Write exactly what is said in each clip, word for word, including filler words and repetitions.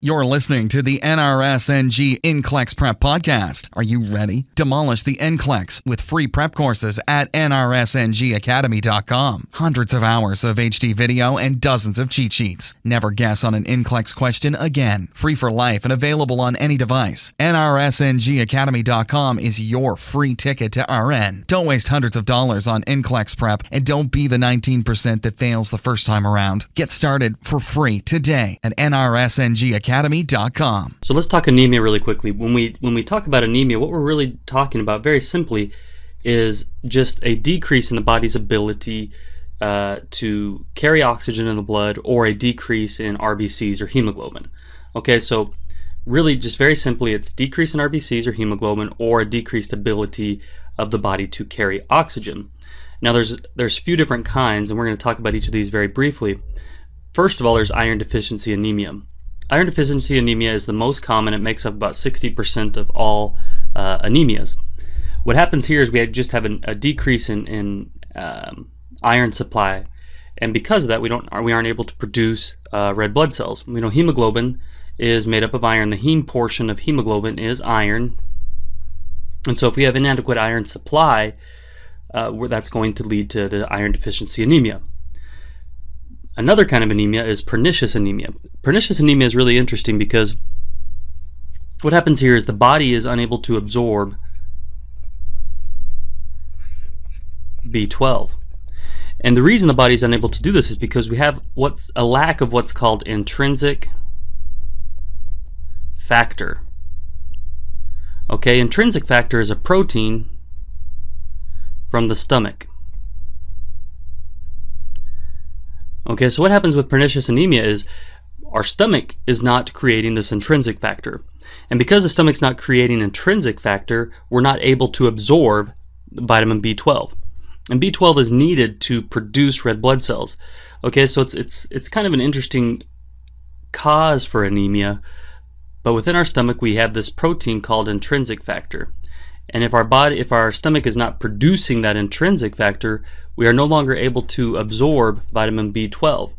You're listening to the N R S N G N C L E X Prep Podcast. Are you ready? Demolish the N C L E X with free prep courses at N R S N G academy dot com. Hundreds of hours of H D video and dozens of cheat sheets. Never guess on an N C L E X question again. Free for life and available on any device. N R S N G academy dot com is your free ticket to R N. Don't waste hundreds of dollars on N C L E X prep and don't be the nineteen percent that fails the first time around. Get started for free today at N R S N G academy dot com. academy dot com. So let's talk anemia really quickly. When we when we talk about anemia, what we're really talking about very simply is just a decrease in the body's ability uh, to carry oxygen in the blood, or a decrease in R B Cs or hemoglobin. Okay, so really just very simply, it's decrease in R B Cs or hemoglobin, or a decreased ability of the body to carry oxygen. Now there's there's a few different kinds, and we're going to talk about each of these very briefly. First of all, there's iron deficiency anemia. Iron deficiency anemia is the most common. It makes up about sixty percent of all uh, anemias. What happens here is we just have an, a decrease in, in um, iron supply, and because of that, we don't we aren't able to produce uh, red blood cells. We know hemoglobin is made up of iron. The heme portion of hemoglobin is iron, and so if we have inadequate iron supply, uh, that's going to lead to the iron deficiency anemia. Another kind of anemia is pernicious anemia. Pernicious anemia is really interesting because what happens here is the body is unable to absorb B twelve. And the reason the body is unable to do this is because we have what's a lack of what's called intrinsic factor. Okay, intrinsic factor is a protein from the stomach. Okay, so what happens with pernicious anemia is our stomach is not creating this intrinsic factor. And because the stomach's not creating intrinsic factor, we're not able to absorb vitamin B twelve. And B twelve is needed to produce red blood cells. Okay, so it's it's it's kind of an interesting cause for anemia, but within our stomach we have this protein called intrinsic factor. And if our body, if our stomach is not producing that intrinsic factor, we are no longer able to absorb vitamin B twelve.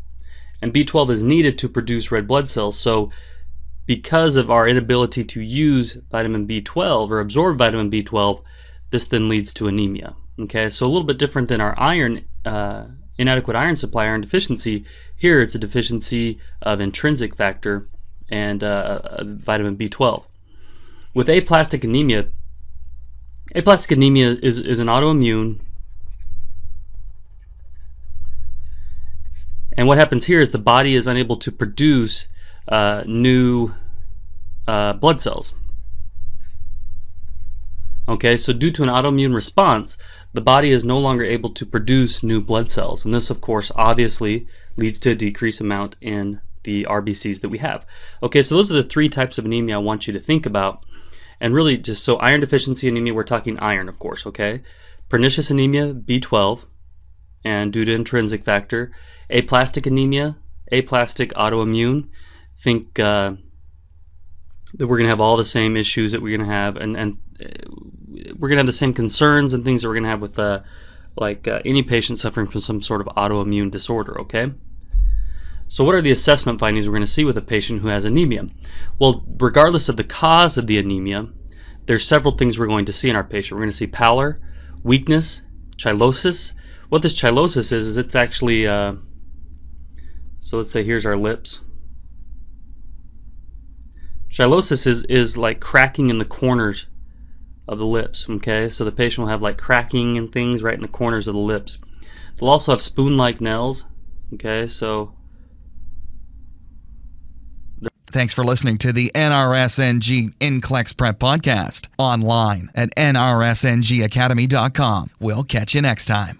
And B twelve is needed to produce red blood cells. So because of our inability to use vitamin B twelve or absorb vitamin B twelve, this then leads to anemia. Okay, so a little bit different than our iron, uh, inadequate iron supply, iron deficiency. Here it's a deficiency of intrinsic factor and uh, vitamin B twelve. With aplastic anemia, aplastic anemia is, is an autoimmune, and what happens here is the body is unable to produce uh, new uh, blood cells. Okay, so due to an autoimmune response, the body is no longer able to produce new blood cells, and this of course obviously leads to a decreased amount in the R B Cs that we have. Okay, so those are the three types of anemia I want you to think about. And really just so iron deficiency anemia, we're talking iron, of course, okay? Pernicious anemia, B twelve, and due to intrinsic factor. Aplastic anemia, aplastic autoimmune. Think uh, that we're gonna have all the same issues that we're gonna have, and, and we're gonna have the same concerns and things that we're gonna have with uh, like uh, any patient suffering from some sort of autoimmune disorder, okay? So what are the assessment findings we're going to see with a patient who has anemia? Well, regardless of the cause of the anemia, there's several things we're going to see in our patient. We're going to see pallor, weakness, cheilosis. What this cheilosis is, is it's actually, uh, so let's say here's our lips. Cheilosis is, is like cracking in the corners of the lips, okay? So the patient will have like cracking and things right in the corners of the lips. They'll also have spoon-like nails, okay? So thanks for listening to the N R S N G N C L E X Prep Podcast, online at N R S N G academy dot com. We'll catch you next time.